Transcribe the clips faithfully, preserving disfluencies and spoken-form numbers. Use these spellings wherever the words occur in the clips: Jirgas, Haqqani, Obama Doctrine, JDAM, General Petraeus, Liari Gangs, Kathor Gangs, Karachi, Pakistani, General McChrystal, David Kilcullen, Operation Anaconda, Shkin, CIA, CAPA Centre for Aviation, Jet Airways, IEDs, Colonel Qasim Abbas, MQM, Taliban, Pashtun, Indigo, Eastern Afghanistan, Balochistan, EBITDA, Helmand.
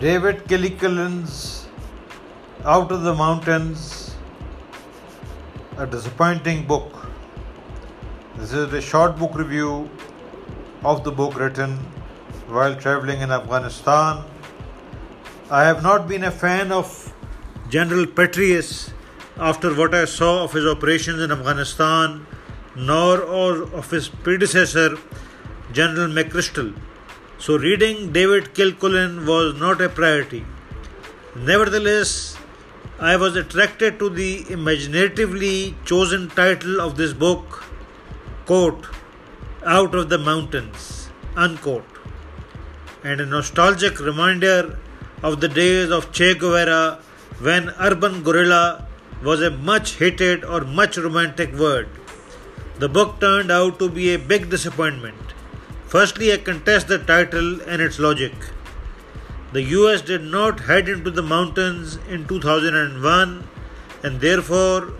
David Kilcullen's Out of the Mountains, a disappointing book. This is a short book review of the book written while traveling in Afghanistan. I have not been a fan of General Petraeus after what I saw of his operations in Afghanistan, nor of his predecessor, General McChrystal. So reading David Kilcullen was not a priority. Nevertheless, I was attracted to the imaginatively chosen title of this book, quote, Out of the Mountains, unquote, and a nostalgic reminder of the days of Che Guevara, when urban guerrilla was a much hated or much romantic word. The book turned out to be a big disappointment. Firstly, I contest the title and its logic. The U S did not head into the mountains in two thousand one, and therefore,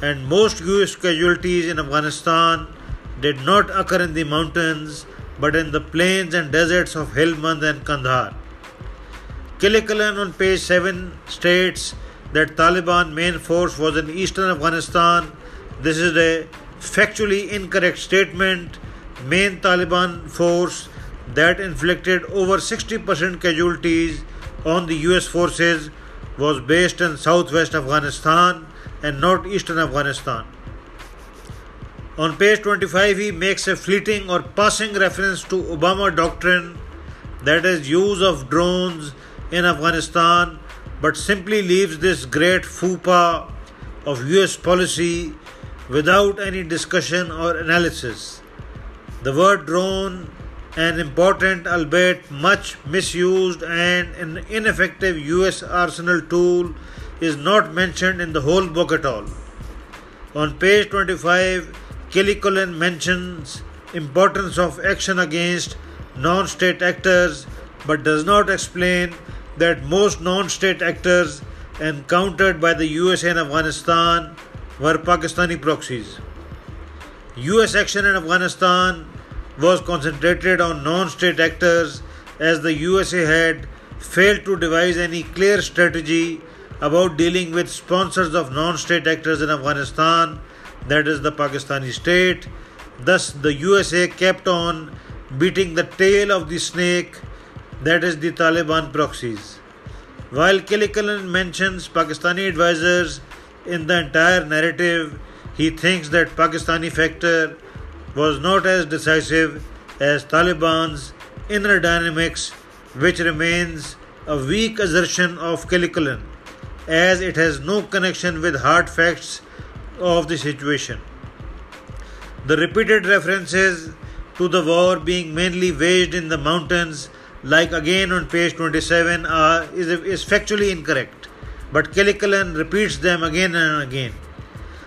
and most U S casualties in Afghanistan did not occur in the mountains, but in the plains and deserts of Helmand and Kandahar. Kilcullen on page seven states that Taliban main force was in eastern Afghanistan. This is a factually incorrect statement. Main Taliban force that inflicted over sixty percent casualties on the U S forces was based in South west Afghanistan and not Eastern Afghanistan. On page twenty-five, he makes a fleeting or passing reference to Obama Doctrine, that is, use of drones in Afghanistan, but simply leaves this great faux pas of U S policy without any discussion or analysis. The word drone, an important albeit much misused and an ineffective U S arsenal tool, is not mentioned in the whole book at all. On page twenty-five, Kilcullen mentions importance of action against non-state actors, but does not explain that most non-state actors encountered by the U S in Afghanistan were Pakistani proxies. U S action in Afghanistan was concentrated on non-state actors, as the U S A had failed to devise any clear strategy about dealing with sponsors of non-state actors in Afghanistan, that is the Pakistani state. Thus, the U S A kept on beating the tail of the snake, that is the Taliban proxies. While Kilcullen mentions Pakistani advisors in the entire narrative, he thinks that Pakistani factor was not as decisive as Taliban's inner dynamics, which remains a weak assertion of Kilcullen, as it has no connection with hard facts of the situation. The repeated references to the war being mainly waged in the mountains, like again on page twenty-seven, are, is, is factually incorrect, but Kilcullen repeats them again and again.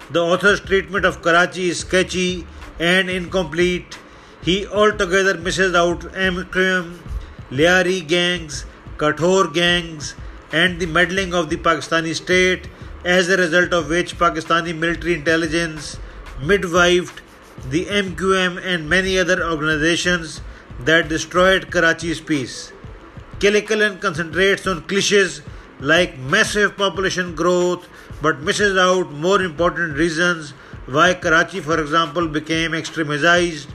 The author's treatment of Karachi is sketchy and incomplete. He altogether misses out M Q M, Liari Gangs, Kathor Gangs, and the meddling of the Pakistani state, as a result of which Pakistani military intelligence midwifed the M Q M and many other organizations that destroyed Karachi's peace. Kilcullen concentrates on cliches like massive population growth, but misses out more important reasons why Karachi, for example, became extremized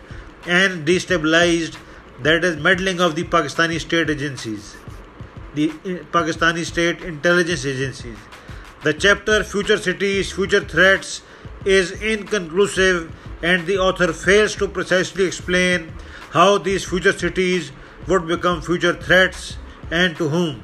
and destabilized, that is, meddling of the Pakistani state agencies, the Pakistani state intelligence agencies. The chapter Future Cities, Future Threats is inconclusive, and the author fails to precisely explain how these future cities would become future threats and to whom.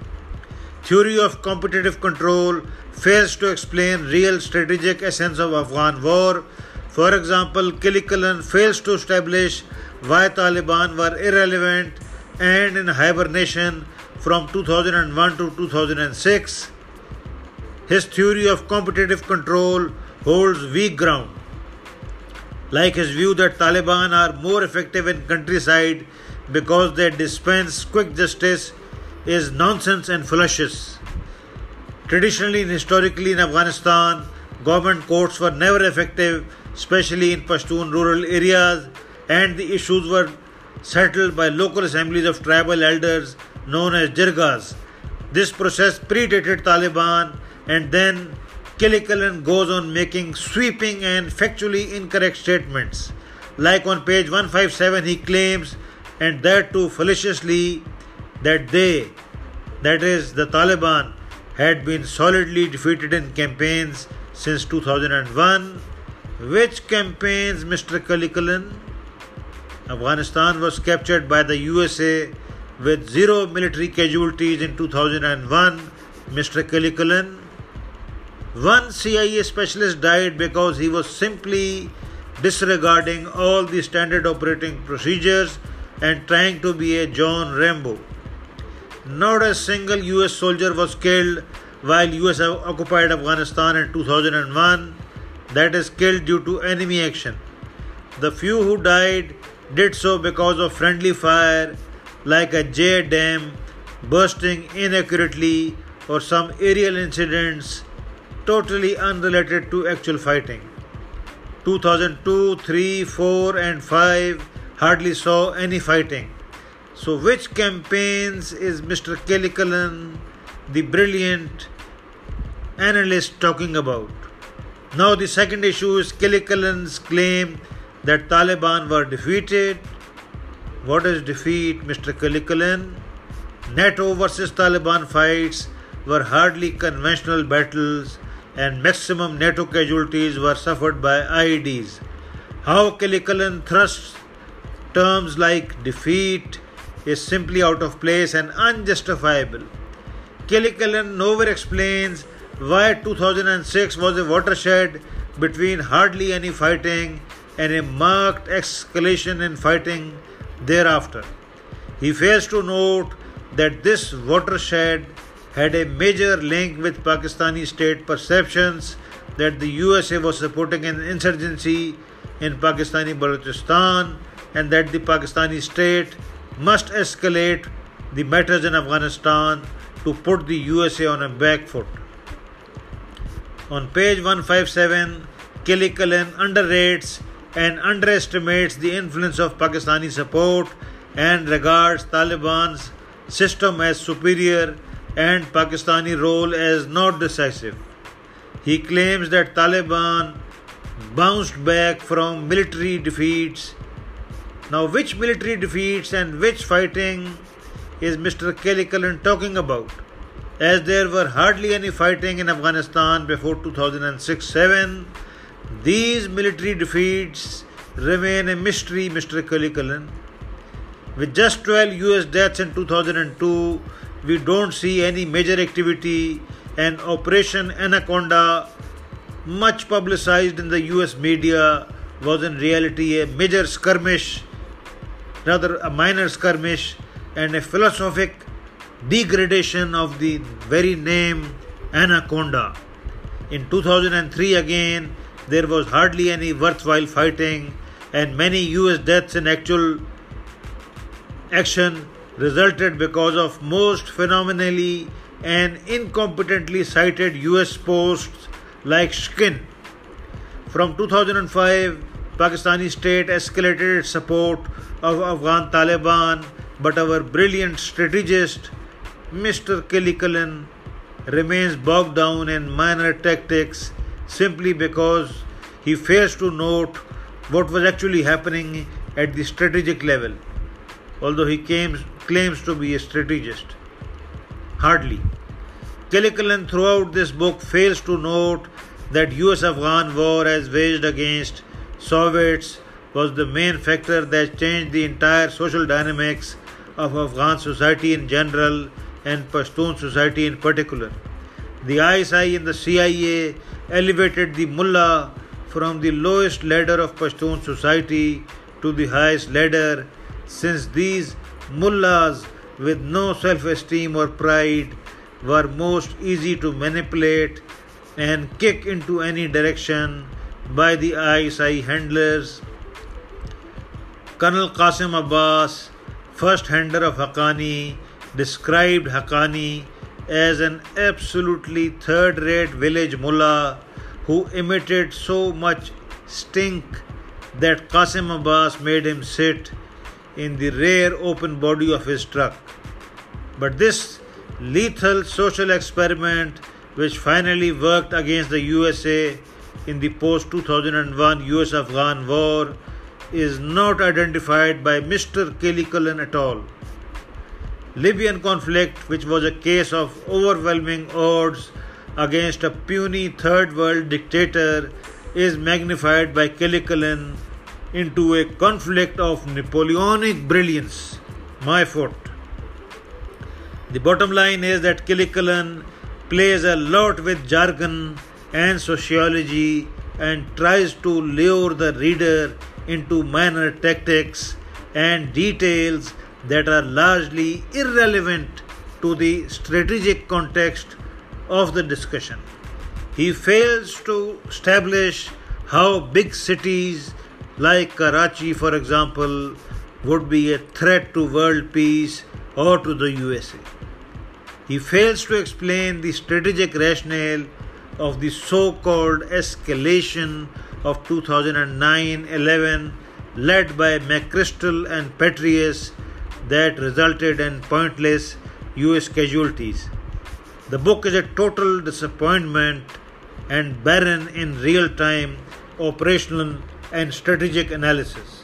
Theory of competitive control fails to explain real strategic essence of Afghan war. For example, Kilcullen fails to establish why Taliban were irrelevant and in hibernation from two thousand one to two thousand six. His theory of competitive control holds weak ground. Like his view that Taliban are more effective in countryside because they dispense quick justice is nonsense and fallacious. Traditionally and historically in Afghanistan, government courts were never effective, especially in Pashtun rural areas, and the issues were settled by local assemblies of tribal elders known as Jirgas. This process predated Taliban, and then Kilcullen goes on making sweeping and factually incorrect statements. Like on page one fifty-seven, he claims, and that too fallaciously, that they, that is the Taliban, had been solidly defeated in campaigns since two thousand one. Which campaigns, Mister Kilcullen? Afghanistan was captured by the U S A with zero military casualties in two thousand one, Mister Kilcullen. One C I A specialist died because he was simply disregarding all the standard operating procedures and trying to be a John Rambo. Not a single U S soldier was killed while U S occupied Afghanistan in two thousand one, that is, killed due to enemy action. The few who died did so because of friendly fire, like a J D A M bursting inaccurately or some aerial incidents totally unrelated to actual fighting. two thousand two, three, four and five hardly saw any fighting. So which campaigns is Mister Kilcullen, the brilliant analyst, talking about? Now the second issue is Kilcullen's claim that Taliban were defeated. What is defeat, Mister Kilcullen? NATO versus Taliban fights were hardly conventional battles, and maximum NATO casualties were suffered by I E Ds. How Kilcullen thrusts terms like defeat is simply out of place and unjustifiable. Kilcullen nowhere explains why two thousand six was a watershed between hardly any fighting and a marked escalation in fighting thereafter. He fails to note that this watershed had a major link with Pakistani state perceptions that the U S A was supporting an insurgency in Pakistani Balochistan and that the Pakistani state must escalate the matters in Afghanistan to put the U S A on a back foot. On page one fifty-seven, Kilcullen underrates and underestimates the influence of Pakistani support and regards Taliban's system as superior and Pakistani role as not decisive. He claims that Taliban bounced back from military defeats. Now which military defeats and which fighting is Mister Kilcullen talking about? As there were hardly any fighting in Afghanistan before two thousand six to seven, these military defeats remain a mystery, Mister Kilcullen. With just twelve U S deaths in two thousand two, we don't see any major activity, and Operation Anaconda, much publicized in the U S media, was in reality a major skirmish, rather a minor skirmish, and a philosophic degradation of the very name Anaconda. In two thousand three again, there was hardly any worthwhile fighting, and many U S deaths in actual action resulted because of most phenomenally and incompetently cited U S posts like Shkin. From two thousand five, Pakistani state escalated its support of Afghan Taliban, but our brilliant strategist, Mister Kilcullen, remains bogged down in minor tactics simply because he fails to note what was actually happening at the strategic level, although he came, claims to be a strategist. Hardly. Kilcullen throughout this book fails to note that U S-Afghan war as waged against Soviets was the main factor that changed the entire social dynamics of Afghan society in general and Pashtun society in particular. The I S I and the C I A elevated the mullah from the lowest ladder of Pashtun society to the highest ladder, since these mullahs with no self-esteem or pride were most easy to manipulate and kick into any direction by the I S I handlers. Colonel Qasim Abbas, first handler of Haqqani, described Haqqani as an absolutely third-rate village mullah who emitted so much stink that Qasim Abbas made him sit in the rear open body of his truck. But this lethal social experiment, which finally worked against the U S A in the post two thousand one U S Afghan war, is not identified by Mister Kilcullen at all. Libyan conflict, which was a case of overwhelming odds against a puny third world dictator, is magnified by Kilcullen into a conflict of Napoleonic brilliance. My fault. The bottom line is that Kilcullen plays a lot with jargon and sociology and tries to lure the reader into minor tactics and details that are largely irrelevant to the strategic context of the discussion. He fails to establish how big cities like Karachi, for example, would be a threat to world peace or to the U S A. He fails to explain the strategic rationale of the so-called escalation of two thousand nine eleven led by McChrystal and Petraeus that resulted in pointless U S casualties. The book is a total disappointment and barren in real-time operational and strategic analysis.